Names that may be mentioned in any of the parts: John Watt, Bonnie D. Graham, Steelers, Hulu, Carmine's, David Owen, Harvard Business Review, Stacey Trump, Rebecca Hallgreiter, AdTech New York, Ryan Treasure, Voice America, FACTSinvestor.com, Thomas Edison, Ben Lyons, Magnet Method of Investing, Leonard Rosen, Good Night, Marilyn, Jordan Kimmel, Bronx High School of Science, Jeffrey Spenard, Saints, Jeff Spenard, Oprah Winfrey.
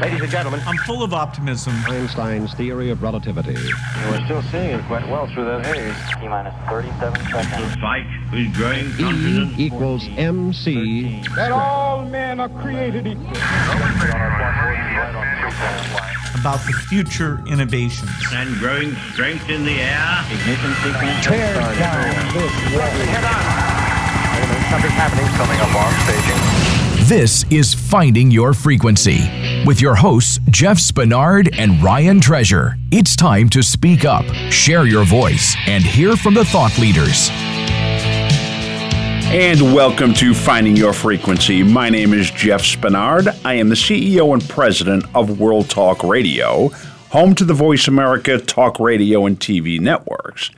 Ladies and gentlemen, I'm full of optimism. Einstein's theory of relativity. We're still seeing it quite well through that haze. T-minus 37 seconds. The fight is growing. E equals MC. That all men are created equal. About the future innovations. And growing strength in the air. Ignition sequence. Tear down this rubble. Head on. Something's happening, coming up on staging. This is Finding Your Frequency with your hosts, Jeff Spenard and Ryan Treasure. It's time to speak up, share your voice, and hear from the thought leaders. And welcome to Finding Your Frequency. My name is Jeff Spenard. I am the CEO and president of World Talk Radio, home to the Voice America Talk Radio and TV networks.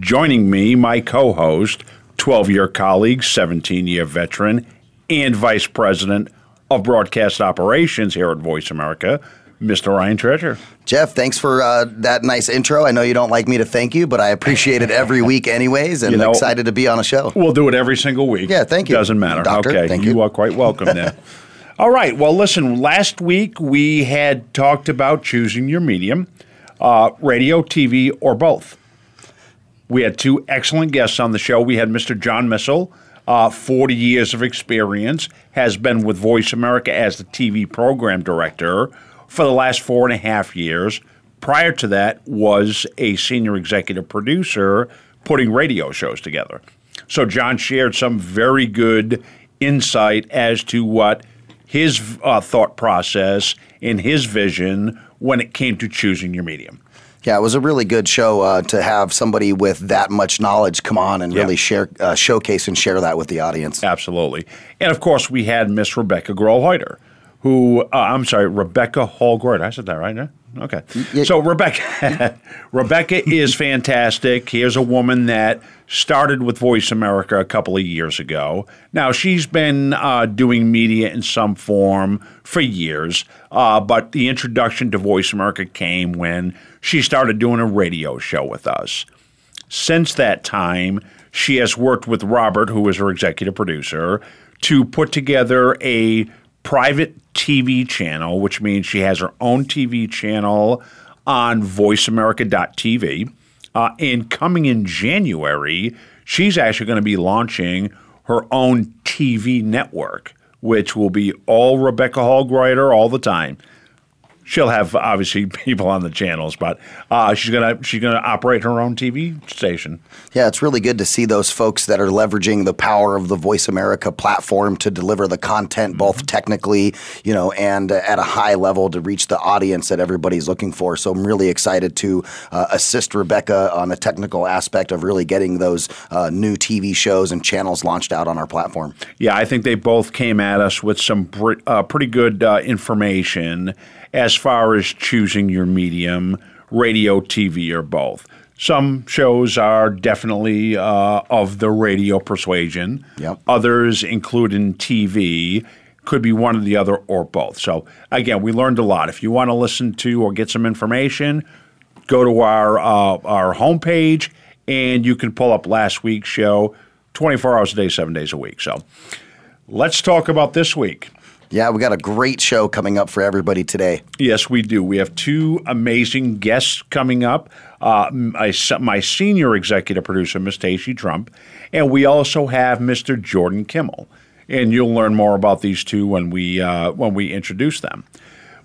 Joining me, my co-host, 12-year colleague, 17-year veteran, and Vice President of Broadcast Operations here at Voice America, Mr. Ryan Treasure. Jeff, thanks for that nice intro. I know you don't like me to thank you, but I appreciate it every week anyways, and excited to be on a show. We'll do it every single week. Yeah, thank you. Doesn't matter. Doctor, okay, thank you. You are quite welcome then. All right, well, listen, last week we had talked about choosing your medium, radio, TV, or both. We had two excellent guests on the show. We had Mr. John Missel, 40 years of experience, has been with Voice America as the TV program director for the last 4.5 years. Prior to that, was a senior executive producer putting radio shows together. So John shared some very good insight as to what his thought process and his vision when it came to choosing your medium. Yeah, it was a really good show to have somebody with that much knowledge come on and really showcase and share that with the audience. Absolutely. And, of course, we had Miss Rebecca Hallgreiter, who Rebecca Hallgreiter. I said that right, yeah? Okay. So Rebecca is fantastic. Here's a woman that started with Voice America a couple of years ago. Now, she's been doing media in some form for years, but the introduction to Voice America came when she started doing a radio show with us. Since that time, she has worked with Robert, who is her executive producer, to put together a private TV channel, which means she has her own TV channel on voiceamerica.tv. And coming in January, she's actually going to be launching her own TV network, which will be all Rebecca Hallgreiter all the time. She'll have, obviously, people on the channels, but she's gonna operate her own TV station. Yeah, it's really good to see those folks that are leveraging the power of the Voice America platform to deliver the content, both technically, and at a high level to reach the audience that everybody's looking for. So I'm really excited to assist Rebecca on the technical aspect of really getting those new TV shows and channels launched out on our platform. Yeah, I think they both came at us with some pretty good information as far as choosing your medium, radio, TV, or both. Some shows are definitely of the radio persuasion. Yep. Others, including TV, could be one or the other or both. So, again, we learned a lot. If you want to listen to or get some information, go to our homepage, and you can pull up last week's show 24 hours a day, 7 days a week. So let's talk about this week. Yeah, we got a great show coming up for everybody today. Yes, we do. We have two amazing guests coming up. My senior executive producer, Ms. Stacey Trump, and we also have Mr. Jordan Kimmel. And you'll learn more about these two when we introduce them.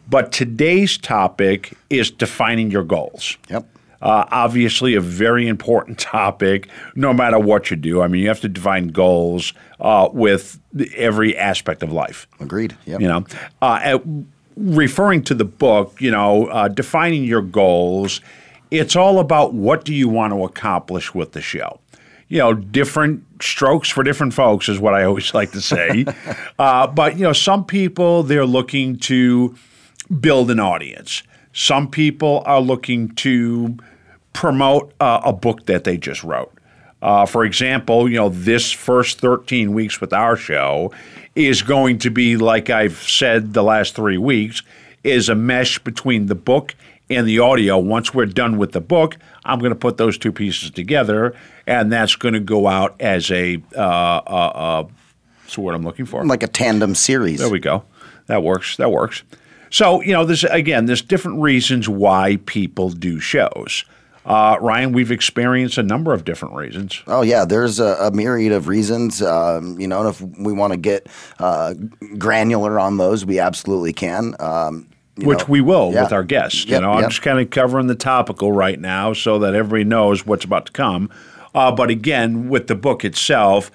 But today's topic is defining your goals. Yep. Obviously, a very important topic, no matter what you do. I mean, you have to define goals with every aspect of life. Agreed. Yep. Referring to the book, defining your goals, it's all about what do you want to accomplish with the show. you know, different strokes for different folks is what I always like to say. But, you know, some people, they're looking to build an audience. Some people are looking to promote a book that they just wrote. For example, you know, this first 13 weeks with our show is going to be, like I've said the last 3 weeks, is a mesh between the book and the audio. Once we're done with the book, I'm going to put those two pieces together, and that's going to go out as a what's the word I'm looking for? Like a tandem series. There we go. That works. That works. So, you know, there's different reasons why people do shows. Ryan, we've experienced a number of different reasons. Oh, yeah. There's a myriad of reasons. You know, and if we want to get granular on those, we absolutely can. We will with our guests. Yep, you know, I'm just kind of covering the topical right now so that everybody knows what's about to come. But again, with the book itself,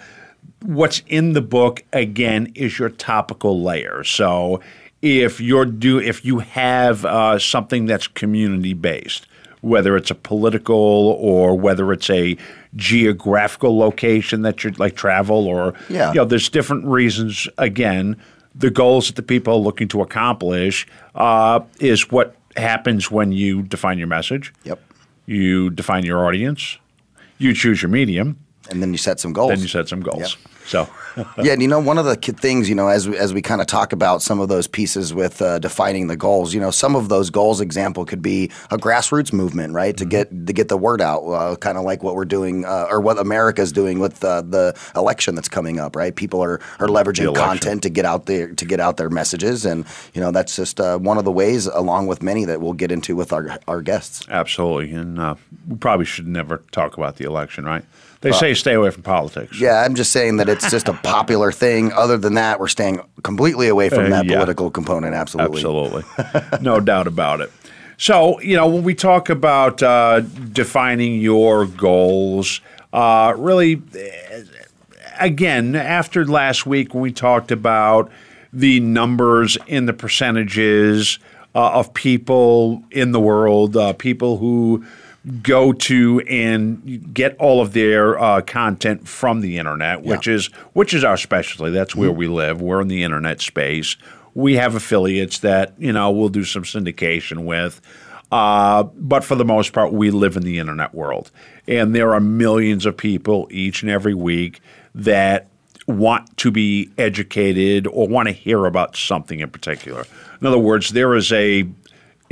what's in the book, again, is your topical layer. So if you have something that's community-based, whether it's a political or whether it's a geographical location that you'd like travel or, you know, there's different reasons. Again, the goals that the people are looking to accomplish is what happens when you define your message. Yep. You define your audience. You choose your medium. And then you set some goals. Yep. So. Yeah, and you know, one of the things, you know, as we kind of talk about some of those pieces with defining the goals, you know, some of those goals, example, could be a grassroots movement, right, to get the word out, kind of like what we're doing or what America's doing with the election that's coming up, right? People are leveraging content to get out their messages, and you know, that's just one of the ways, along with many that we'll get into with our guests. Absolutely, and we probably should never talk about the election, right? They say stay away from politics. Yeah, I'm just saying that it's just a popular thing. Other than that, we're staying completely away from that political component. Absolutely. Absolutely. No doubt about it. So, you know, when we talk about defining your goals, really, again, after last week when we talked about the numbers and the percentages of people in the world, people who go to and get all of their content from the internet, which is our specialty. That's where we live. We're in the internet space. We have affiliates that, you know, we'll do some syndication with. But for the most part, we live in the internet world. And there are millions of people each and every week that want to be educated or want to hear about something in particular. In other words, there is an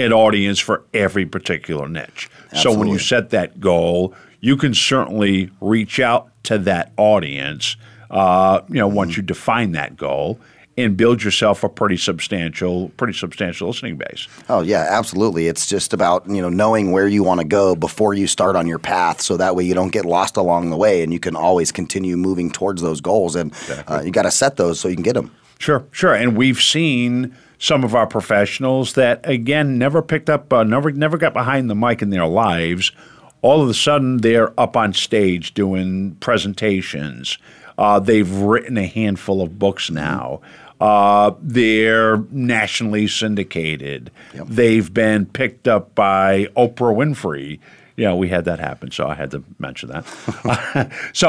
audience for every particular niche. Absolutely. So when you set that goal, you can certainly reach out to that audience, you know, once you define that goal and build yourself a pretty substantial listening base. Oh, yeah, absolutely. It's just about, you know, knowing where you want to go before you start on your path, so that way you don't get lost along the way and you can always continue moving towards those goals. And you got to set those so you can get them. Sure, sure. And we've seen some of our professionals that, again, never picked up, never got behind the mic in their lives. All of a sudden, they're up on stage doing presentations. They've written a handful of books now. They're nationally syndicated. Yep. They've been picked up by Oprah Winfrey. You know, we had that happen, so I had to mention that.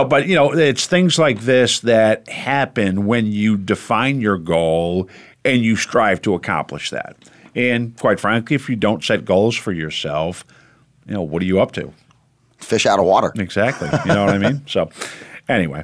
But, you know, it's things like this that happen when you define your goal and you strive to accomplish that. And quite frankly, if you don't set goals for yourself, you know, what are you up to? Fish out of water. Exactly. You know what I mean? So anyway,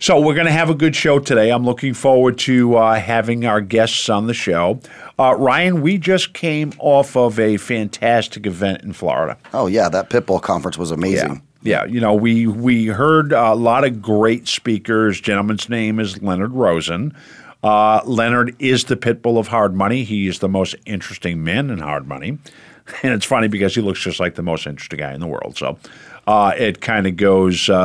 so we're going to have a good show today. I'm looking forward to having our guests on the show. Ryan, we just came off of a fantastic event in Florida. Oh, yeah. That Pitbull conference was amazing. Yeah. You know, we heard a lot of great speakers. Gentleman's name is Leonard Rosen. Leonard is the Pitbull of hard money. He is the most interesting man in hard money. And it's funny because he looks just like the most interesting guy in the world. So it kind of goes, you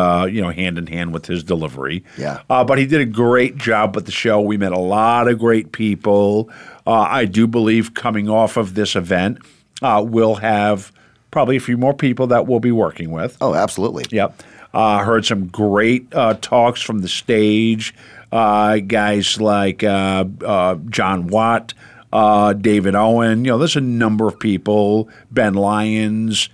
know, hand in hand with his delivery. Yeah. But he did a great job with the show. We met a lot of great people. I do believe coming off of this event, we'll have probably a few more people that we'll be working with. Oh, absolutely. Yep. Heard some great talks from the stage. Guys like John Watt, David Owen, you know, there's a number of people, Ben Lyons,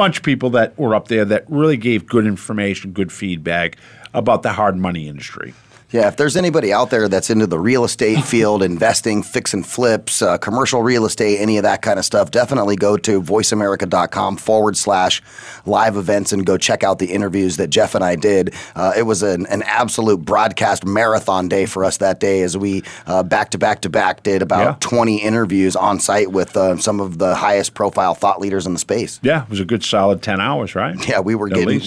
bunch of people that were up there that really gave good information, good feedback about the hard money industry. Yeah, if there's anybody out there that's into the real estate field, investing, fix and flips, commercial real estate, any of that kind of stuff, definitely go to voiceamerica.com/live events and go check out the interviews that Jeff and I did. It was an absolute broadcast marathon day for us that day, as we back to back did about 20 interviews on site with some of the highest profile thought leaders in the space. Yeah, it was a good solid 10 hours, right? Yeah, we were getting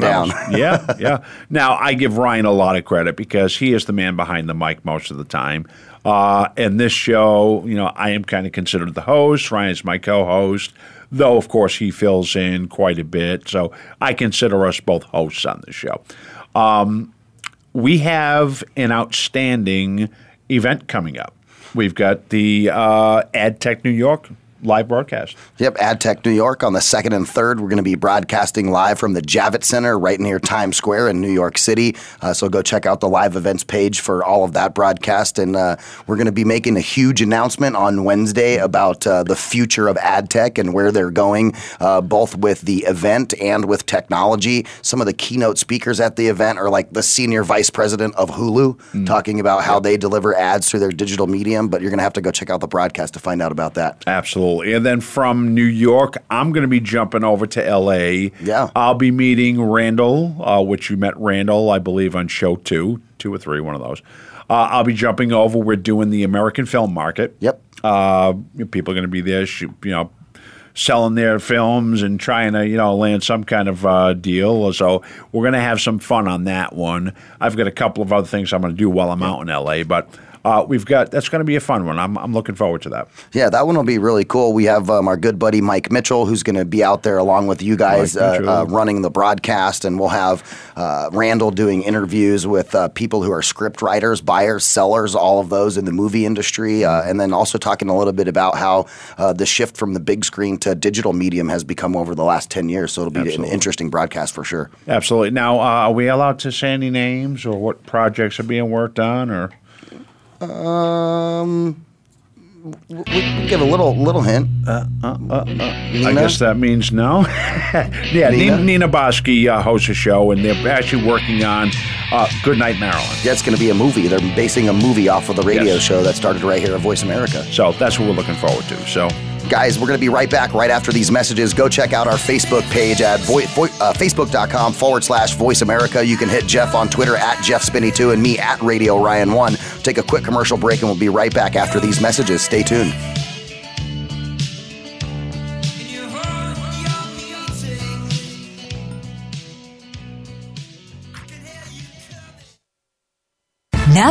down. Yeah. Now, I give Ryan a lot of credit because he is the man behind the mic most of the time. And this show, you know, I am kind of considered the host. Ryan's my co-host, though, of course, he fills in quite a bit. So I consider us both hosts on the show. We have an outstanding event coming up. We've got the AdTech New York live broadcast. Yep, AdTech New York on the 2nd and 3rd. We're going to be broadcasting live from the Javits Center right near Times Square in New York City. So go check out the live events page for all of that broadcast. And we're going to be making a huge announcement on Wednesday about the future of ad tech and where they're going, both with the event and with technology. Some of the keynote speakers at the event are like the senior vice president of Hulu, talking about how they deliver ads through their digital medium. But you're going to have to go check out the broadcast to find out about that. Absolutely. And then from New York, I'm going to be jumping over to L.A. Yeah. I'll be meeting Randall, which you met Randall, I believe, on show two or three, one of those. I'll be jumping over. We're doing the American Film Market. Yep. People are going to be there, selling their films and trying to, land some kind of deal. So we're going to have some fun on that one. I've got a couple of other things I'm going to do while I'm out in L.A., but that's going to be a fun one. I'm looking forward to that. Yeah, that one will be really cool. We have our good buddy Mike Mitchell, who's going to be out there along with you guys running the broadcast, and we'll have Randall doing interviews with people who are script writers, buyers, sellers, all of those in the movie industry, and then also talking a little bit about how the shift from the big screen to digital medium has become over the last 10 years, so it'll be an interesting broadcast for sure. Absolutely. Now, are we allowed to say any names or what projects are being worked on, or... we can give a little hint. I guess that means no. Yeah, Nina Bosky hosts a show, and they're actually working on Good Night, Marilyn. That's going to be a movie. They're basing a movie off of the radio show that started right here at Voice America. So that's what we're looking forward to. So, guys, we're going to be right back right after these messages. Go check out our Facebook page at facebook.com/Voice America. You can hit Jeff on Twitter at JeffSpinny2 and me at Radio Ryan 1. Take a quick commercial break, and we'll be right back after these messages. Stay tuned. Now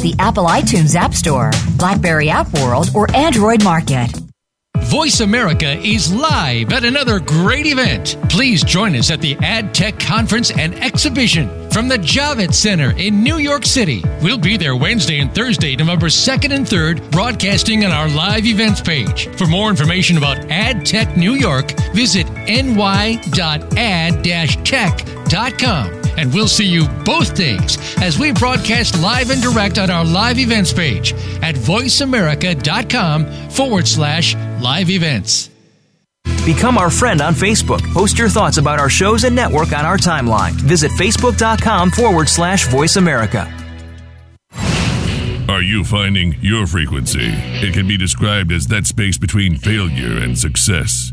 the Apple iTunes App Store, BlackBerry App World, or Android Market. Voice America is live at another great event. Please join us at the AdTech Conference and Exhibition from the Javits Center in New York City. We'll be there Wednesday and Thursday, November 2nd and 3rd, broadcasting on our live events page. For more information about AdTech New York, visit ny.ad-tech.com. And we'll see you both days as we broadcast live and direct on our live events page at voiceamerica.com/live events. Become our friend on Facebook. Post your thoughts about our shows and network on our timeline. Visit facebook.com/Voice America. Are you finding your frequency? It can be described as that space between failure and success.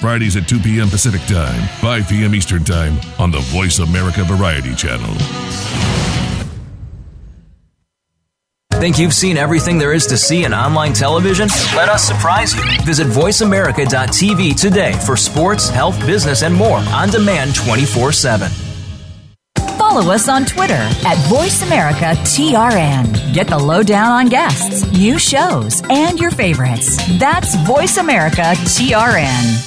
Fridays at 2 p.m. Pacific Time, 5 p.m. Eastern Time on the Voice America Variety Channel. Think you've seen everything there is to see in online television? Let us surprise you. Visit voiceamerica.tv today for sports, health, business, and more on demand 24/7. Follow us on Twitter at VoiceAmericaTRN. Get the lowdown on guests, new shows, and your favorites. That's VoiceAmericaTRN.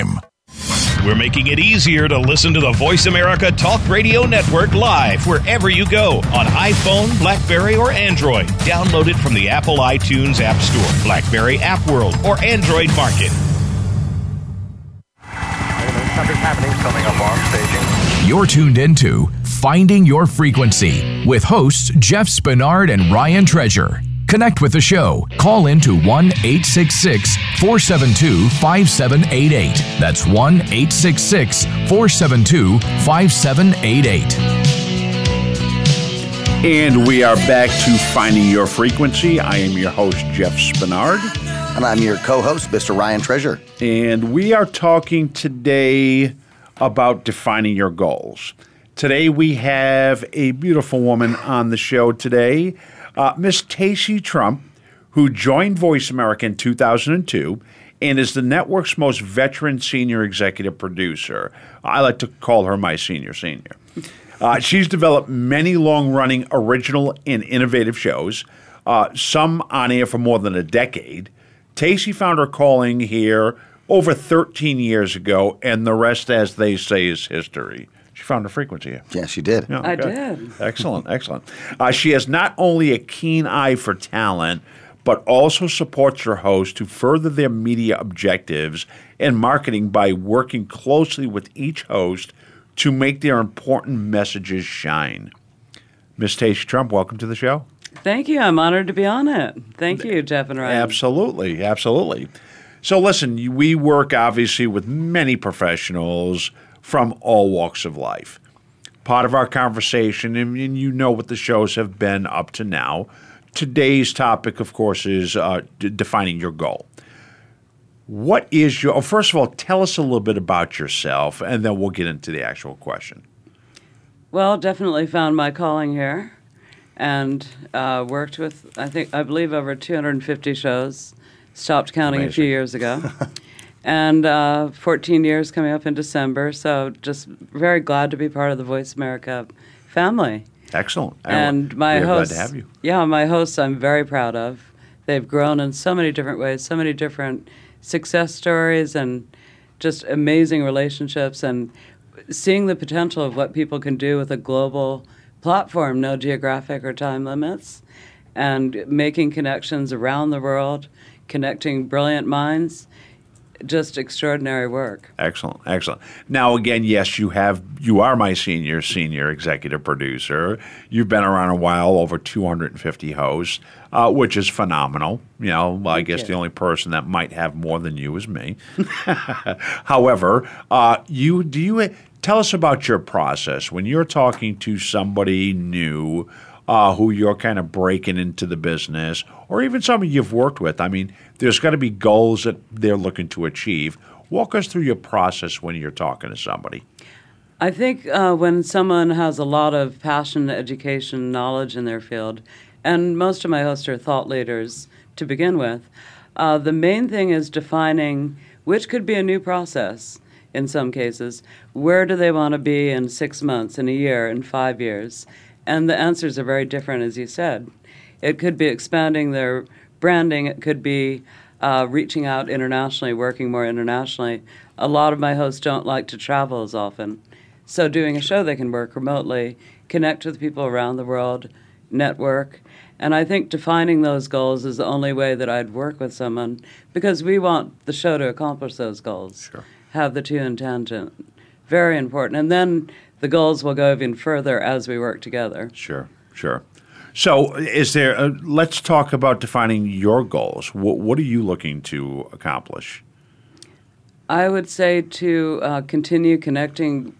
We're making it easier to listen to the Voice America Talk Radio Network live wherever you go on iPhone, BlackBerry, or Android. Download it from the Apple iTunes App Store, BlackBerry App World, or Android Market. You're tuned into Finding Your Frequency with hosts Jeff Spenard and Ryan Treasure. Connect with the show. Call in to 1-866-472-5788. That's 1-866-472-5788. And we are back to Finding Your Frequency. I am your host, Jeff Spenard. And I'm your co-host, Mr. Ryan Treasure. And we are talking today about defining your goals. Today we have a beautiful woman on the show today. Miss Stacey Trump, who joined Voice America in 2002 and is the network's most veteran senior executive producer. I like to call her my senior. She's developed many long-running original and innovative shows, some on air for more than a decade. Stacey found her calling here over 13 years ago, and the rest, as they say, is history. She found her frequency. Yeah, she did. Yeah, okay. I did. Excellent. She has not only a keen eye for talent, but also supports her hosts to further their media objectives and marketing by working closely with each host to make their important messages shine. Miss Stacey Trump, welcome to the show. Thank you. I'm honored to be on it. Thank you, Jeff and Ryan. Absolutely. So listen, we work obviously with many professionals from all walks of life. Part of our conversation, and you know what the shows have been up to now, today's topic, of course, is defining your goal. What is your – first of all, tell us a little bit about yourself, and then we'll get into the actual question. Well, definitely found my calling here and worked with, I believe, over 250 shows. Stopped counting a few years ago. And 14 years coming up in December, so just very glad to be part of the Voice America family. Excellent. And my hosts, glad to have you. Yeah, my hosts I'm very proud of. They've grown in so many different ways, so many different success stories and just amazing relationships and seeing the potential of what people can do with a global platform, no geographic or time limits, and making connections around the world, connecting brilliant minds. Just extraordinary work. Excellent. Now, again, yes, you are my senior executive producer. You've been around a while, over 250 hosts, which is phenomenal. You know, I guess the only person that might have more than you is me. However, tell us about your process when you're talking to somebody new, who you're kind of breaking into the business, or even somebody you've worked with. I mean, there's got to be goals that they're looking to achieve. Walk us through your process when you're talking to somebody. I think when someone has a lot of passion, education, knowledge in their field, and most of my hosts are thought leaders to begin with, the main thing is defining, which could be a new process in some cases, where do they want to be in 6 months, in a year, in 5 years? And the answers are very different, as you said. It could be expanding their branding. It could be reaching out internationally, working more internationally. A lot of my hosts don't like to travel as often. So doing a show, they can work remotely, connect with people around the world, network. And I think defining those goals is the only way that I'd work with someone, because we want the show to accomplish those goals, have the two in tangent. Very important. And then the goals will go even further as we work together. Sure. So is there – let's talk about defining your goals. What are you looking to accomplish? I would say to continue connecting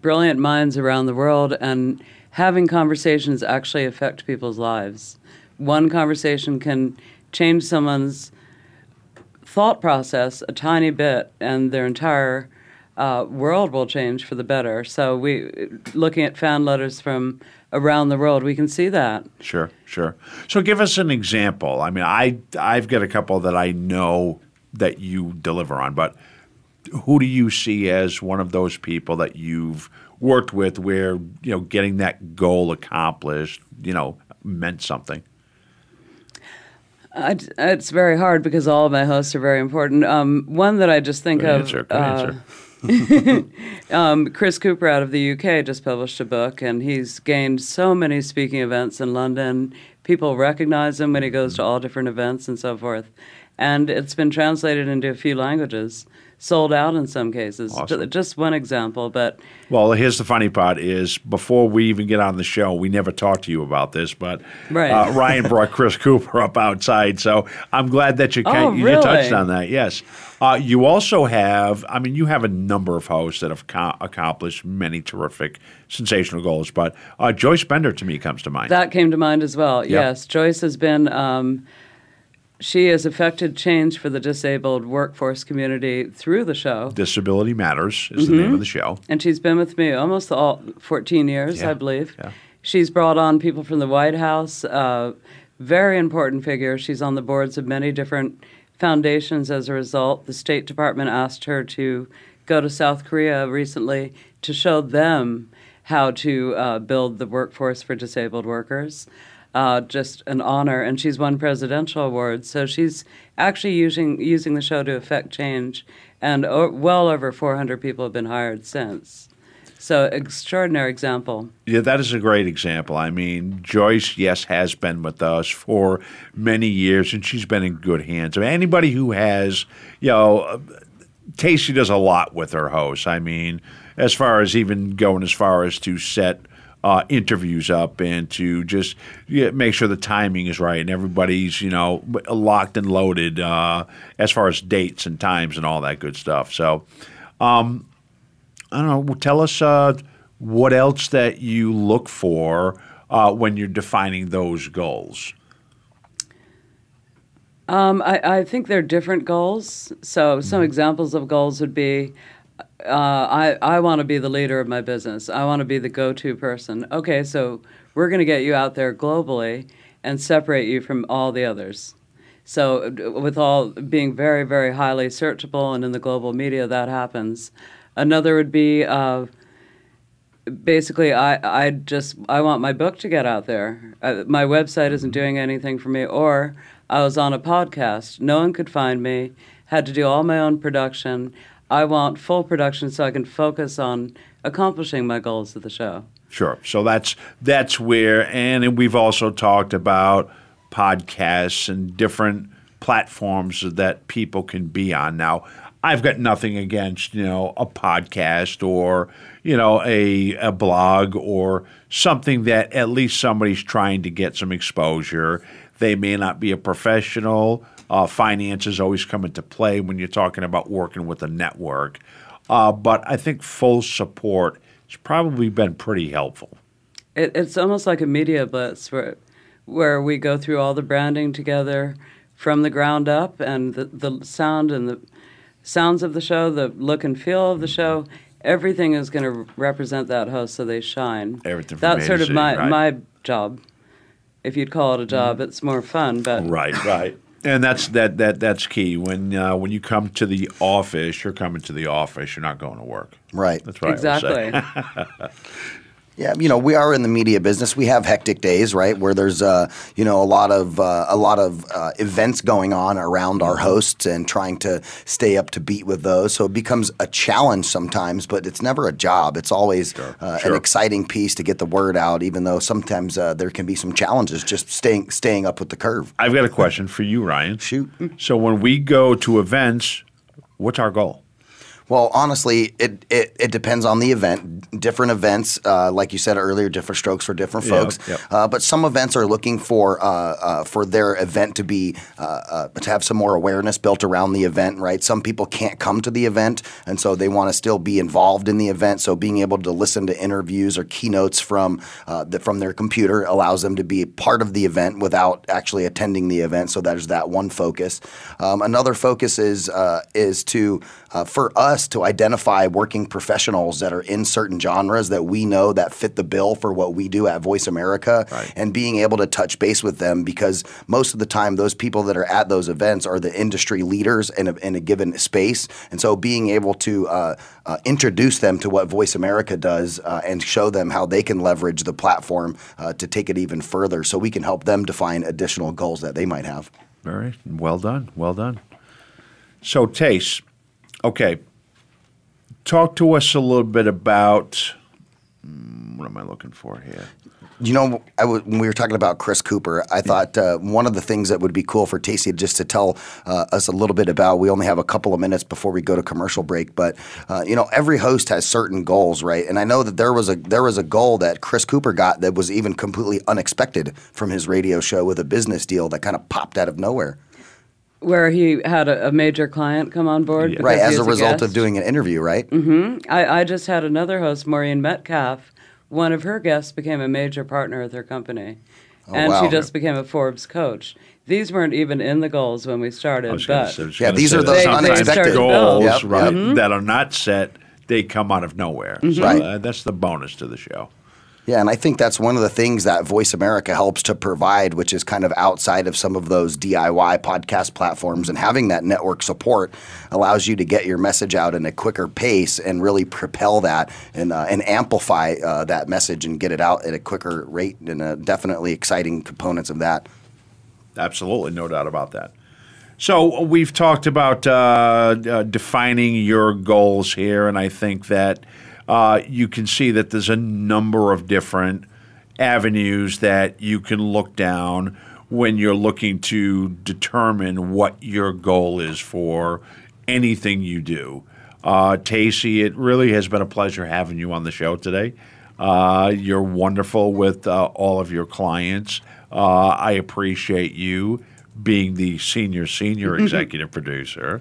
brilliant minds around the world and having conversations actually affect people's lives. One conversation can change someone's thought process a tiny bit, and their entire world will change for the better. So we, looking at fan letters from around the world, we can see that. Sure, sure. So give us an example. I mean, I've got a couple that I know that you deliver on, but who do you see as one of those people that you've worked with where, you know, getting that goal accomplished, you know, meant something? It's very hard because all of my hosts are very important. One that I just think of— Good answer. Chris Cooper out of the UK just published a book, and he's gained so many speaking events in London. People recognize him when he goes to all different events and so forth. And it's been translated into a few languages, sold out in some cases. Awesome. Just one example. But well, here's the funny part is before we even get on the show, we never talked to you about this, but Ryan brought Chris Cooper up outside. So I'm glad that you touched on that. Yes. You also have, I mean, you have a number of hosts that have accomplished many terrific, sensational goals, but Joyce Bender to me comes to mind. That came to mind as well, yep. Yes. Joyce has been, she has affected change for the disabled workforce community through the show. Disability Matters is the name of the show. And she's been with me almost all 14 years, I believe. Yeah. She's brought on people from the White House, very important figure. She's on the boards of many different foundations as a result. The State Department asked her to go to South Korea recently to show them how to build the workforce for disabled workers. Just an honor. And she's won presidential awards. So she's actually using the show to affect change. And well over 400 people have been hired since. So extraordinary example. Yeah, that is a great example. I mean, Joyce, yes, has been with us for many years, and she's been in good hands. I mean, anybody who has, you know, Stacey does a lot with her hosts. I mean, as far as even going as far as to set interviews up and to just make sure the timing is right and everybody's, you know, locked and loaded as far as dates and times and all that good stuff. So, I don't know. Tell us what else that you look for when you're defining those goals. I think they're different goals. So some examples of goals would be I want to be the leader of my business. I want to be the go-to person. Okay, so we're going to get you out there globally and separate you from all the others. So with all being very, very highly searchable and in the global media, that happens. Another would be basically I want my book to get out there. My website isn't doing anything for me, or I was on a podcast. No one could find me, had to do all my own production. I want full production so I can focus on accomplishing my goals of the show. Sure. So that's where, and we've also talked about podcasts and different platforms that people can be on now. I've got nothing against, you know, a podcast or, you know, a blog or something that at least somebody's trying to get some exposure. They may not be a professional. Finances always come into play when you're talking about working with a network. But I think full support has probably been pretty helpful. It's almost like a media blitz where we go through all the branding together from the ground up, and the sound and the sounds of the show, the look and feel of the show, everything is going to represent that host so they shine. Everything from that's sort of my job. If you'd call it a job, it's more fun. But Right. And that's key. When you come to the office, you're coming to the office. You're not going to work. Right. That's right. Exactly. Yeah, you know, we are in the media business. We have hectic days, right, where there's you know, a lot of events going on around our hosts and trying to stay up to beat with those. So it becomes a challenge sometimes, but it's never a job. It's always an exciting piece to get the word out, even though sometimes there can be some challenges just staying up with the curve. I've got a question for you, Ryan. Shoot. So when we go to events, what's our goal? Well, honestly, it depends on the event. Different events, like you said earlier, different strokes for different folks. Yep. But some events are looking for their event to be to have some more awareness built around the event, right? Some people can't come to the event, and so they want to still be involved in the event. So being able to listen to interviews or keynotes from their computer allows them to be part of the event without actually attending the event. So there's that one focus. Another focus is to for us to identify working professionals that are in certain genres that we know that fit the bill for what we do at Voice America, right, and being able to touch base with them, because most of the time those people that are at those events are the industry leaders in a given space. And so being able to introduce them to what Voice America does and show them how they can leverage the platform to take it even further, so we can help them define additional goals that they might have. All right. Well done. Well done. So, Tace, okay, talk to us a little bit about what am I looking for here? You know, when we were talking about Chris Cooper, I thought one of the things that would be cool for Stacey just to tell us a little bit about, we only have a couple of minutes before we go to commercial break, but you know, every host has certain goals, right? And I know that there was a goal that Chris Cooper got that was even completely unexpected from his radio show, with a business deal that kind of popped out of nowhere, where he had a major client come on board. Yeah. Right, as a result of doing an interview, right? Mm-hmm. I just had another host, Maureen Metcalf. One of her guests became a major partner at her company. Oh, and wow. She just became a Forbes coach. These weren't even in the goals when we started. These are those unexpected goals, yep, right, mm-hmm, that are not set. They come out of nowhere. Mm-hmm. So right, that's the bonus to the show. Yeah, and I think that's one of the things that Voice America helps to provide, which is kind of outside of some of those DIY podcast platforms. And having that network support allows you to get your message out in a quicker pace and really propel that and amplify that message and get it out at a quicker rate, and definitely exciting components of that. Absolutely, no doubt about that. So we've talked about defining your goals here, and I think that you can see that there's a number of different avenues that you can look down when you're looking to determine what your goal is for anything you do. Stacey, it really has been a pleasure having you on the show today. You're wonderful with all of your clients. I appreciate you being the senior executive producer.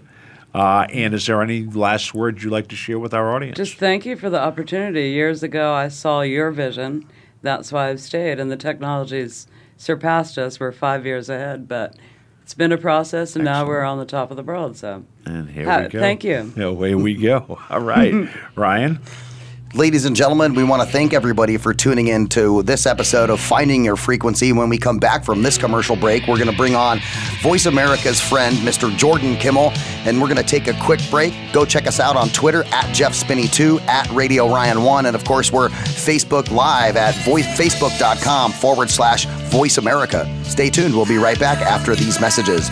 And is there any last words you'd like to share with our audience? Just thank you for the opportunity. Years ago, I saw your vision. That's why I've stayed. And the technology's surpassed us. We're 5 years ahead. But it's been a process, and Excellent. Now we're on the top of the world. So, and here we go. Thank you. Away we go. All right. Ryan? Ladies and gentlemen, we want to thank everybody for tuning in to this episode of Finding Your Frequency. When we come back from this commercial break, we're going to bring on Voice America's friend, Mr. Jordan Kimmel, and we're going to take a quick break. Go check us out on Twitter @JeffSpinney2, @RadioRyan1, and of course, we're Facebook Live at facebook.com/Voice America. Stay tuned. We'll be right back after these messages.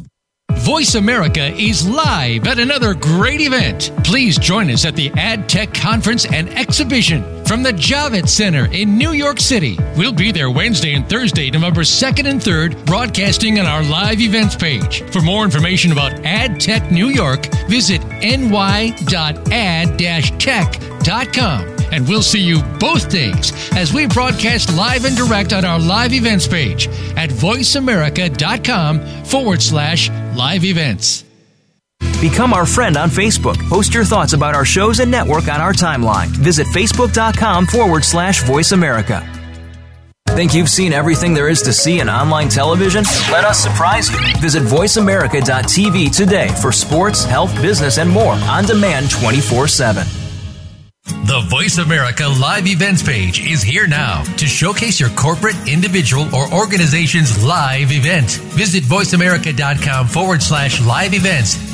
Voice America is live at another great event. Please join us at the AdTech Conference and Exhibition from the Javits Center in New York City. We'll be there Wednesday and Thursday, November 2nd and 3rd, broadcasting on our live events page. For more information about AdTech New York, visit ny.ad-tech.com. And we'll see you both days as we broadcast live and direct on our live events page at voiceamerica.com/live events. Become our friend on Facebook. Post your thoughts about our shows and network on our timeline. Visit facebook.com/Voice America. Think you've seen everything there is to see in online television? Let us surprise you. Visit voiceamerica.tv today for sports, health, business, and more on demand 24/7. The Voice America Live Events page is here now to showcase your corporate, individual, or organization's live event. Visit voiceamerica.com/live events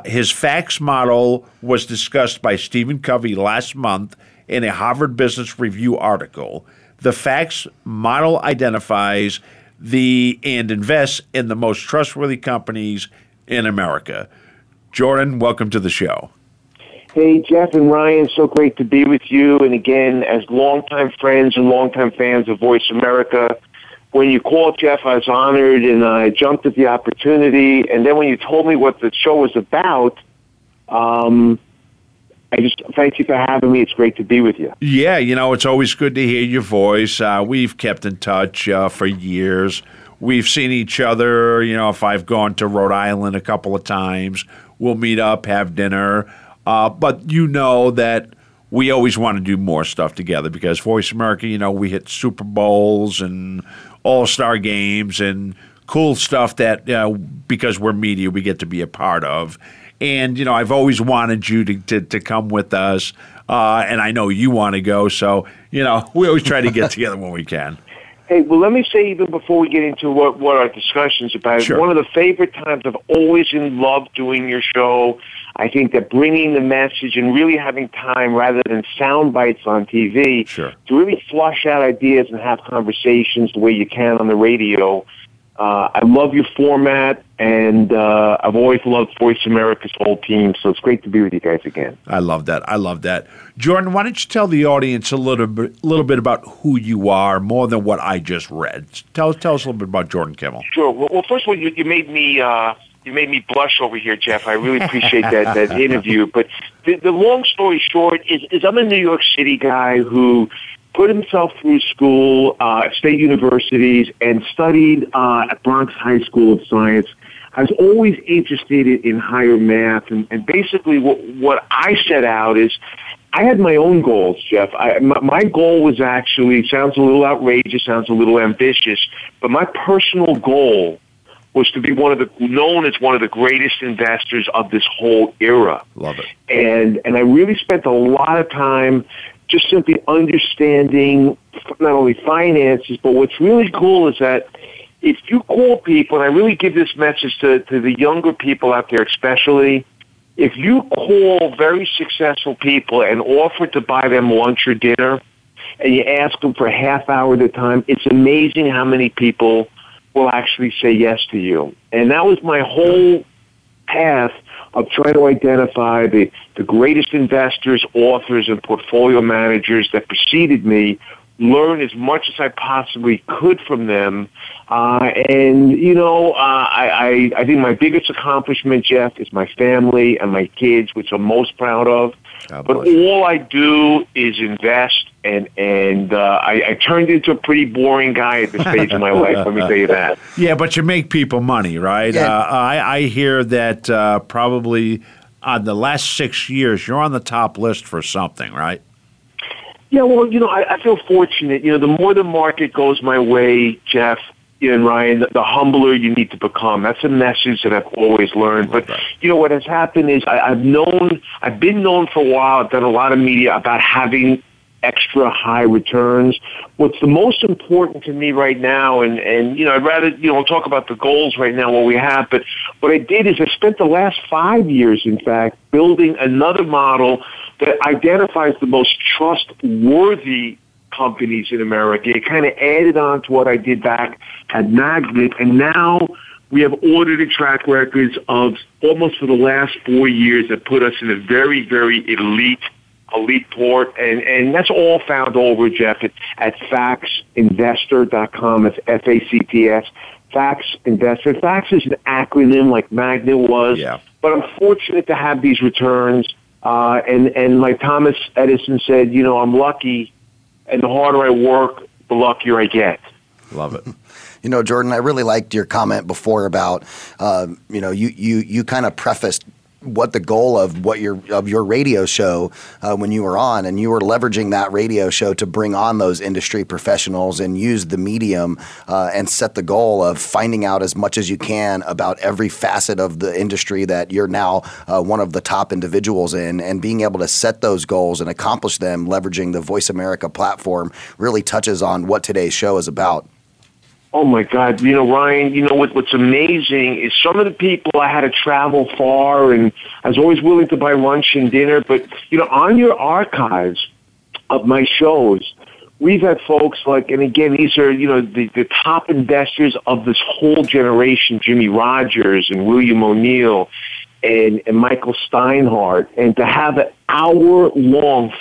His FACTS model was discussed by Stephen Covey last month in a Harvard Business Review article. The FACTS model identifies and invests in the most trustworthy companies in America. Jordan, welcome to the show. Hey, Jeff and Ryan, so great to be with you. And again, as longtime friends and longtime fans of Voice America, when you called, Jeff, I was honored, and I jumped at the opportunity. And then when you told me what the show was about, I just thank you for having me. It's great to be with you. Yeah, it's always good to hear your voice. We've kept in touch for years. We've seen each other. If I've gone to Rhode Island a couple of times, we'll meet up, have dinner. But you know that we always want to do more stuff together because Voice America, we hit Super Bowls and All-Star games and cool stuff that, because we're media, we get to be a part of. And, I've always wanted you to come with us, and I know you want to go. So, we always try to get together when we can. Hey, well, let me say, even before we get into what our discussion's about, sure. One of the favorite times, I've always loved doing your show. I think that bringing the message and really having time rather than sound bites on TV, sure, to really flush out ideas and have conversations the way you can on the radio. I love your format, and I've always loved Voice America's whole team, so it's great to be with you guys again. I love that. Jordan, why don't you tell the audience a little bit about who you are, more than what I just read. Tell us a little bit about Jordan Kimmel. Sure. Well, first of all, you made me... You made me blush over here, Jeff. I really appreciate that interview. But the long story short is I'm a New York City guy who put himself through school, state universities, and studied at Bronx High School of Science. I was always interested in higher math, and basically what I set out is I had my own goals, Jeff. My goal was actually, sounds a little outrageous, sounds a little ambitious, but my personal goal was to be known as one of the greatest investors of this whole era. Love it. And I really spent a lot of time just simply understanding not only finances, but what's really cool is that if you call people, and I really give this message to the younger people out there especially, if you call very successful people and offer to buy them lunch or dinner, and you ask them for a half hour at a time, it's amazing how many people will actually say yes to you. And that was my whole path of trying to identify the greatest investors, authors, and portfolio managers that preceded me, learn as much as I possibly could from them. I think my biggest accomplishment, Jeff, is my family and my kids, which I'm most proud of. But all I do is invest, and I turned into a pretty boring guy at this stage of my life, let me tell you that. Yeah, but you make people money, right? Yeah. I hear that probably on the last 6 years, you're on the top list for something, right? Yeah, well, I feel fortunate. The more the market goes my way, Jeff and Ryan, the humbler you need to become. That's a message that I've always learned. But, what has happened is I've been known for a while. I've done a lot of media about having extra high returns. What's the most important to me right now, and I'd rather, we'll talk about the goals right now, what we have, but what I did is I spent the last 5 years, in fact, building another model that identifies the most trustworthy companies in America. It kind of added on to what I did back at Magnet, and now we have audited track records of almost for the last 4 years that put us in a very, very elite port, and that's all found over, Jeff, at FACTSinvestor.com. It's FACTS. FAX Investor. FAX is an acronym like Magnet was, but I'm fortunate to have these returns. And like Thomas Edison said, I'm lucky, and the harder I work, the luckier I get. Love it. Jordan, I really liked your comment before about, you kind of prefaced what the goal of your radio show when you were on, and you were leveraging that radio show to bring on those industry professionals and use the medium and set the goal of finding out as much as you can about every facet of the industry that you're now one of the top individuals in, and being able to set those goals and accomplish them leveraging the Voice America platform really touches on what today's show is about. Oh, my God. Ryan, what's amazing is some of the people I had to travel far, and I was always willing to buy lunch and dinner. But, on your archives of my shows, we've had folks like, and again, these are, the top investors of this whole generation, Jimmy Rogers and William O'Neill and Michael Steinhardt, and to have an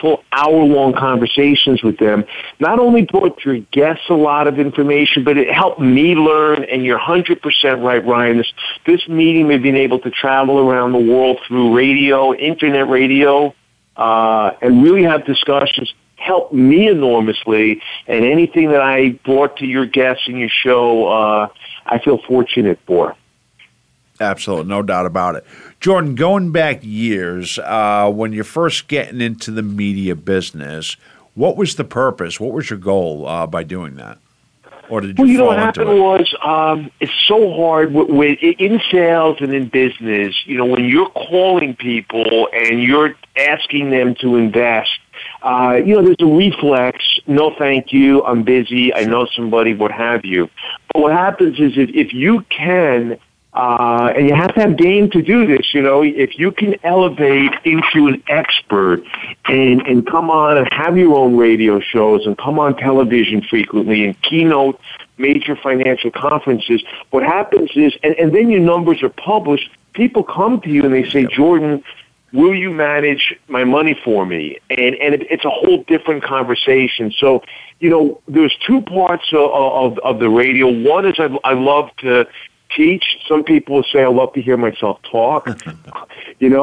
full hour-long conversations with them not only brought your guests a lot of information, but it helped me learn. And you're 100% right, Ryan. This medium of being able to travel around the world through radio, internet radio, and really have discussions helped me enormously. And anything that I brought to your guests and your show, I feel fortunate for. Absolutely, no doubt about it. Jordan, going back years, when you're first getting into the media business, what was the purpose? What was your goal by doing that? Or did you fall into it? Well, what happened was it's so hard in sales and in business. When you're calling people and you're asking them to invest, there's a reflex, no thank you, I'm busy, I know somebody, what have you. But what happens is if you can... and you have to have game to do this, if you can elevate into an expert and come on and have your own radio shows and come on television frequently and keynote major financial conferences, what happens is, and then your numbers are published, people come to you and they say, Jordan, will you manage my money for me? And it's a whole different conversation. So, there's two parts of the radio. One is I love to teach. Some people will say I love to hear myself talk, but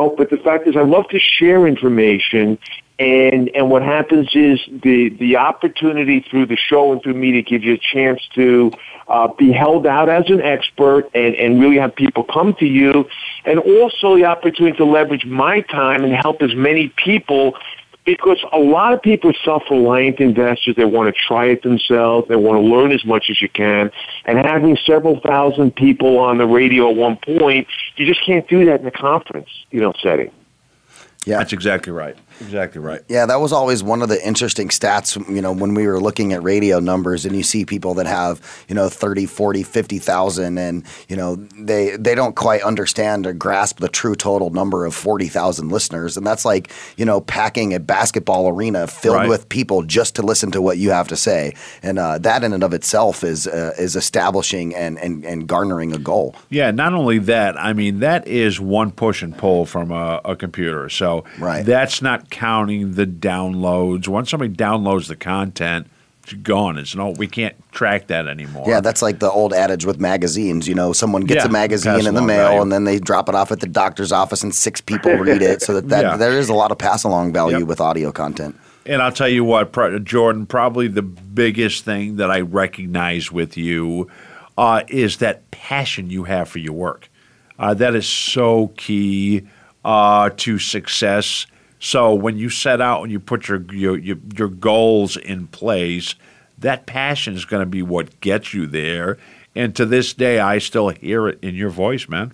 the fact is I love to share information, and what happens is the opportunity through the show and through media gives you a chance to be held out as an expert and really have people come to you, and also the opportunity to leverage my time and help as many people. Because a lot of people are self-reliant investors. They want to try it themselves. They want to learn as much as you can. And having several thousand people on the radio at one point, you just can't do that in a conference setting. Yeah, that's exactly right. Exactly right. Yeah, that was always one of the interesting stats, you know, when we were looking at radio numbers, and you see people that have, you know, 30, 40, 50,000, and, you know, they don't quite understand or grasp the true total number of 40,000 listeners. And that's like, you know, packing a basketball arena filled right. with people just to listen to what you have to say. And that in and of itself is establishing and garnering a goal. Yeah, not only that, I mean, that is one push and pull from a computer. So right. that's not counting the downloads. Once somebody downloads the content, it's gone. It's no, we can't track that anymore. Yeah, that's like the old adage with magazines. You know, someone gets a magazine in the mail, value. And then they drop it off at the doctor's office, and 6 people read it. So that there is a lot of pass along value with audio content. And I'll tell you what, Jordan, probably the biggest thing that I recognize with you is that passion you have for your work. That is so key to success. So when you set out and you put your goals in place, that passion is going to be what gets you there. And to this day, I still hear it in your voice, man.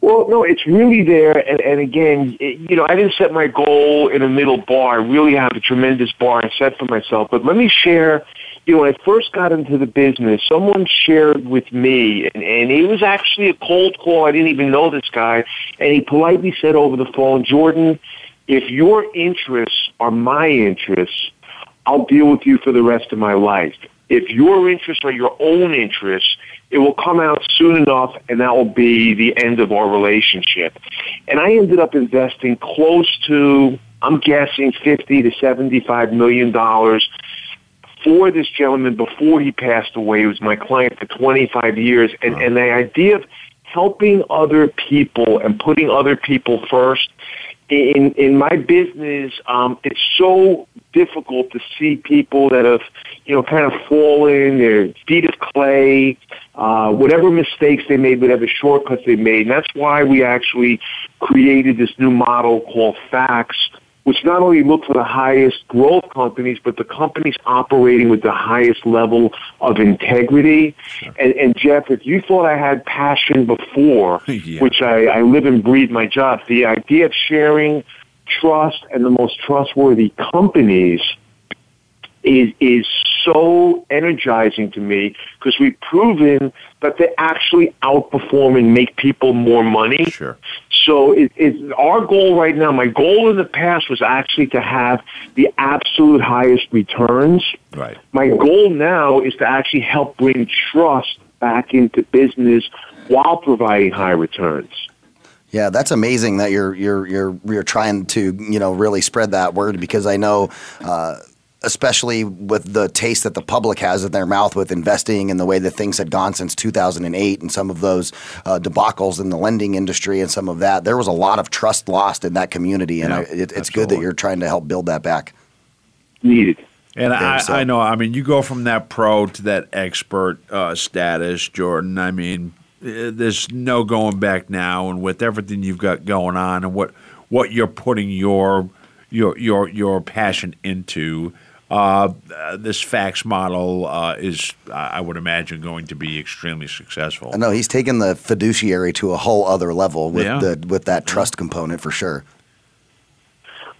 Well, no, it's really there. And again, I didn't set my goal in a middle bar. I really have a tremendous bar I set for myself. But let me share, when I first got into the business, someone shared with me, and it was actually a cold call. I didn't even know this guy. And he politely said over the phone, Jordan, if your interests are my interests, I'll deal with you for the rest of my life. If your interests are your own interests, it will come out soon enough, and that will be the end of our relationship. And I ended up investing close to, I'm guessing, $50 to $75 million for this gentleman before he passed away. He was my client for 25 years. And the idea of helping other people and putting other people first, in my business, it's so difficult to see people that have, kind of fallen, their feet of clay, whatever mistakes they made, whatever shortcuts they made. And that's why we actually created this new model called FAX, which not only look for the highest growth companies, but the companies operating with the highest level of integrity. Sure. And Jeff, if you thought I had passion before, which I live and breathe my job, the idea of sharing trust and the most trustworthy companies is so energizing to me, because we've proven that they actually outperform and make people more money. Sure. So it's our goal right now. My goal in the past was actually to have the absolute highest returns. Right. My goal now is to actually help bring trust back into business while providing high returns. Yeah, that's amazing that you're trying to, really spread that word, because I know especially with the taste that the public has in their mouth with investing and the way that things had gone since 2008 and some of those debacles in the lending industry and some of that, there was a lot of trust lost in that community. And it's good that you're trying to help build that back. Needed. And I know, you go from that pro to that expert status, Jordan. There's no going back now. And with everything you've got going on and what you're putting your passion into, this FAX model is, I would imagine, going to be extremely successful. I know he's taken the fiduciary to a whole other level with that trust component for sure.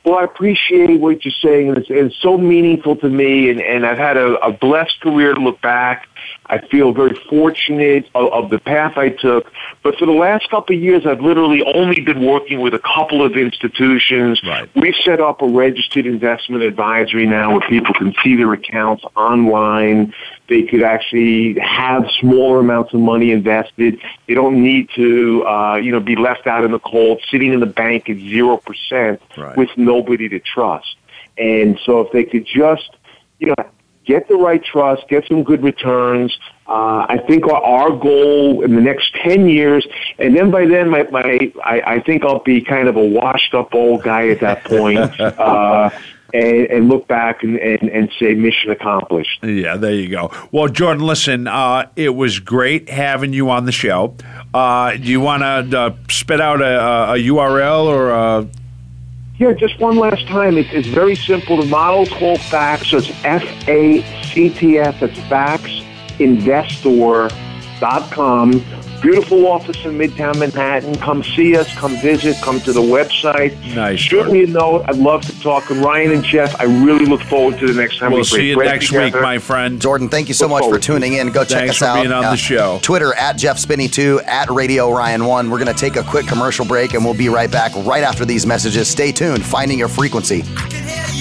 Well, I appreciate what you're saying, and it's so meaningful to me, and I've had a blessed career to look back. I feel very fortunate of the path I took, but for the last couple of years, I've literally only been working with a couple of institutions. Right. We've set up a registered investment advisory now where people can see their accounts online. They could actually have smaller amounts of money invested. They don't need to, be left out in the cold, sitting in the bank at 0% with nobody to trust. And so if they could just, get the right trust, get some good returns. I think our goal in the next 10 years, and then by then, I think I'll be kind of a washed-up old guy at that point, and look back and say mission accomplished. Yeah, there you go. Well, Jordan, listen, it was great having you on the show. Do you want to spit out a URL or a... Yeah, just one last time. It's very simple. The model's called FACTS. So it's FACTS. That's FACTsinvestor.com. FACTSinvestor.com. Beautiful office in Midtown Manhattan. Come see us. Come visit. Come to the website. Nice. Shoot me a note. I'd love to talk. And Ryan and Jeff, I really look forward to the next time. We'll see you next week, my friend. Jordan, thank you so much for tuning in. Go check us out. Thanks for being on the show. Twitter, @JeffSpinney2, @RadioRyan1. We're going to take a quick commercial break, and we'll be right back right after these messages. Stay tuned. Finding Your Frequency. I can hear you.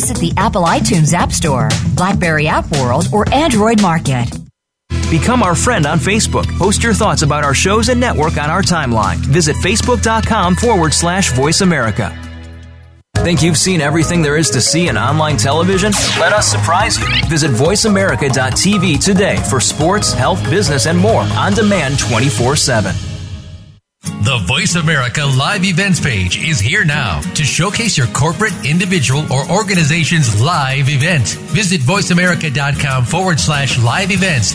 Visit the Apple iTunes App Store, BlackBerry App World, or Android Market. Become our friend on Facebook. Post your thoughts about our shows and network on our timeline. Visit Facebook.com/Voice America. Think you've seen everything there is to see in online television? Let us surprise you. Visit voiceamerica.tv today for sports, health, business, and more on demand 24/7. The Voice America Live Events page is here now to showcase your corporate, individual, or organization's live event. Visit voiceamerica.com/live events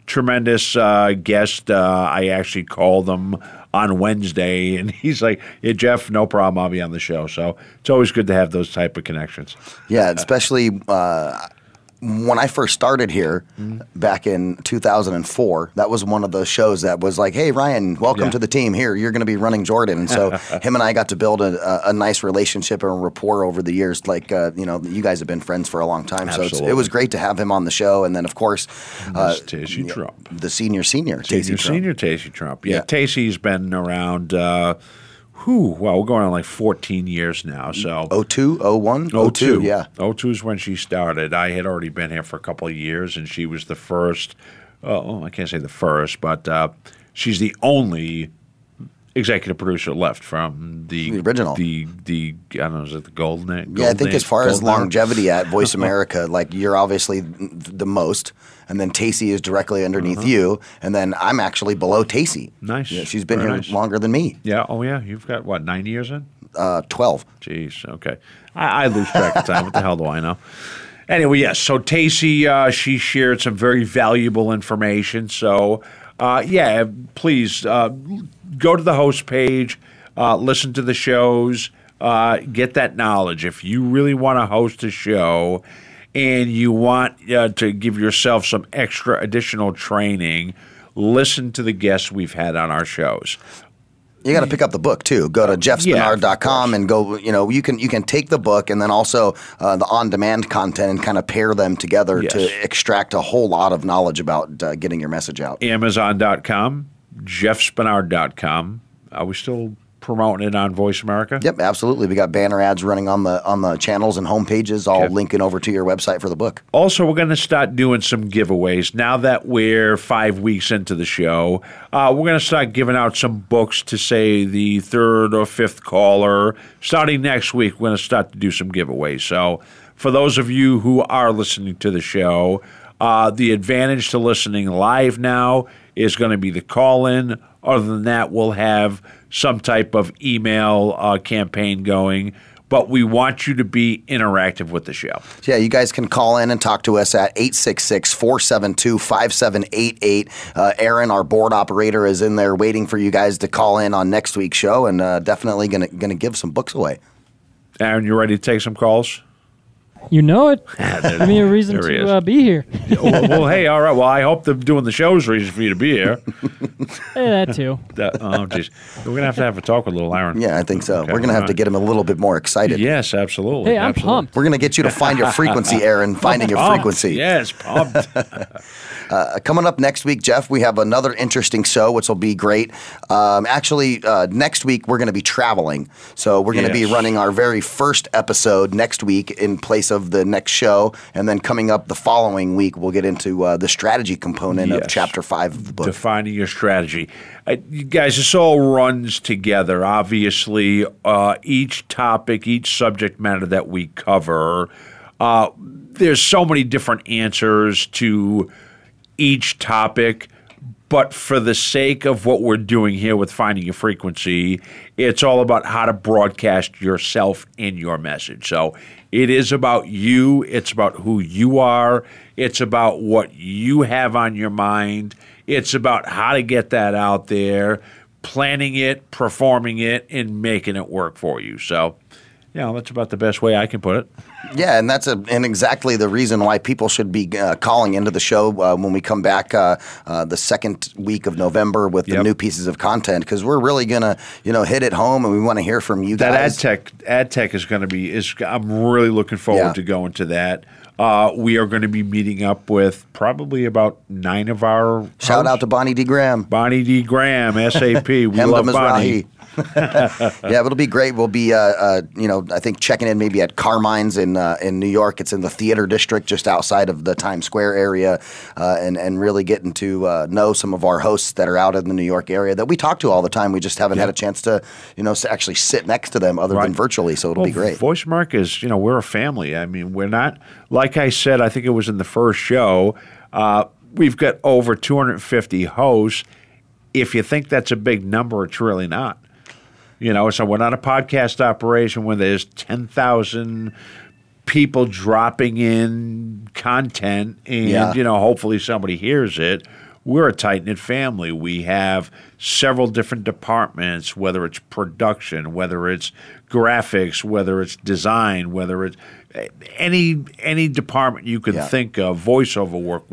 Tremendous guest. I actually called him on Wednesday, and he's like, "Yeah, Jeff, no problem. I'll be on the show." So it's always good to have those type of connections. Yeah, especially when I first started here back in 2004, that was one of those shows that was like, "Hey, Ryan, welcome to the team. Here, you're going to be running Jordan." So him and I got to build a nice relationship and rapport over the years. Like, you know, you guys have been friends for a long time. Absolutely. So it was great to have him on the show. And then, of course, Stacey Trump. The senior Stacey Trump. Yeah, Stacey's been around well, we're going on like 14 years now. So 02, 01, 02, yeah. 02 is when she started. I had already been here for a couple of years, and she was the first. I can't say the first, but she's the only executive producer left from the original. I don't know, is it the golden? Yeah, I think as far as longevity at Voice America, like you're obviously the most. And then Tacey is directly underneath you, and then I'm actually below Tacey. Nice. Yeah, she's been here longer than me. Yeah. Oh, yeah. You've got, what, 9 years in? 12. Jeez. Okay. I lose track of time. What the hell do I know? Anyway, yes. So Tacey, she shared some very valuable information. So, please go to the host page, listen to the shows, get that knowledge. If you really want to host a show and you want to give yourself some extra additional training, listen to the guests we've had on our shows. You got to pick up the book too. Go to jeffspinard.com and go. You know, you can take the book and then also the on-demand content and kind of pair them together to extract a whole lot of knowledge about getting your message out. Amazon.com, jeffspinard.com. Are we still promoting it on Voice America? Yep, absolutely. We got banner ads running on the channels and homepages, all linking over to your website for the book. Also, we're going to start doing some giveaways. Now that we're 5 weeks into the show, we're going to start giving out some books to, say, the third or fifth caller. Starting next week, we're going to start to do some giveaways. So for those of you who are listening to the show, the advantage to listening live now is going to be the call-in. Other than that, we'll have some type of email campaign going. But we want you to be interactive with the show. Yeah, you guys can call in and talk to us at 866-472-5788. Aaron, our board operator, is in there waiting for you guys to call in on next week's show, and definitely going to give some books away. Aaron, you ready to take some calls? You know it. Give me a reason to be here. well, hey, all right. Well, I hope doing the show is reason for you to be here. Hey, that too. Oh, geez. We're going to have a talk with little Aaron. Yeah, I think so. Okay, we're going to have to get him a little bit more excited. Yes, absolutely. Hey, I'm pumped. We're going to get you to find your frequency, Aaron. Finding your frequency. Yes, pumped. Coming up next week, Jeff, we have another interesting show, which will be great. Actually, next week, we're going to be traveling. So we're going to be running our very first episode next week in place of the next show, and then coming up the following week, we'll get into the strategy component of Chapter 5 of the book. Defining your strategy. You guys, this all runs together. Obviously, each topic, each subject matter that we cover, there's so many different answers to each topic, but for the sake of what we're doing here with Finding Your Frequency, it's all about how to broadcast yourself in your message. So it is about you. It's about who you are. It's about what you have on your mind. It's about how to get that out there, planning it, performing it, and making it work for you. So that's about the best way I can put it. Yeah, and that's exactly the reason why people should be calling into the show when we come back the second week of November with the new pieces of content, because we're really gonna hit it home, and we want to hear from you guys. That ad tech is going to be I'm really looking forward to going to that. We are going to be meeting up with probably about 9 of our hosts. Shout out to Bonnie D. Graham. Bonnie D. Graham, SAP. We love Bonnie. Yeah, it'll be great. We'll be, I think checking in maybe at Carmine's in New York. It's in the theater district just outside of the Times Square area, and really getting to know some of our hosts that are out in the New York area that we talk to all the time. We just haven't had a chance to, actually sit next to them other than virtually. So it'll be great. Voice America is, we're a family. I mean, we're not, like I said, I think it was in the first show, we've got over 250 hosts. If you think that's a big number, it's really not. So we're not a podcast operation where there's 10,000 people dropping in content and, hopefully somebody hears it. We're a tight-knit family. We have several different departments, whether it's production, whether it's graphics, whether it's design, whether it's any department you can think of, voiceover work,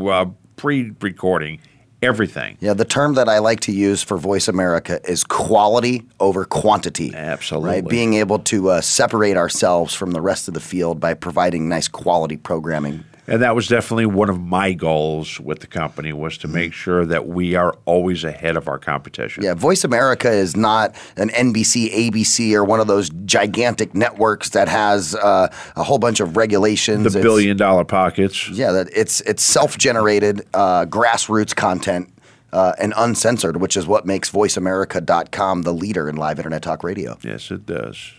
pre-recording. Everything. Yeah, the term that I like to use for Voice America is quality over quantity. Absolutely. Right? Being able to separate ourselves from the rest of the field by providing nice quality programming. And that was definitely one of my goals with the company, was to make sure that we are always ahead of our competition. Yeah, Voice America is not an NBC, ABC, or one of those gigantic networks that has a whole bunch of regulations. The billion-dollar pockets. Yeah, it's self-generated grassroots content. And uncensored, which is what makes voiceamerica.com the leader in live internet talk radio. Yes, it does.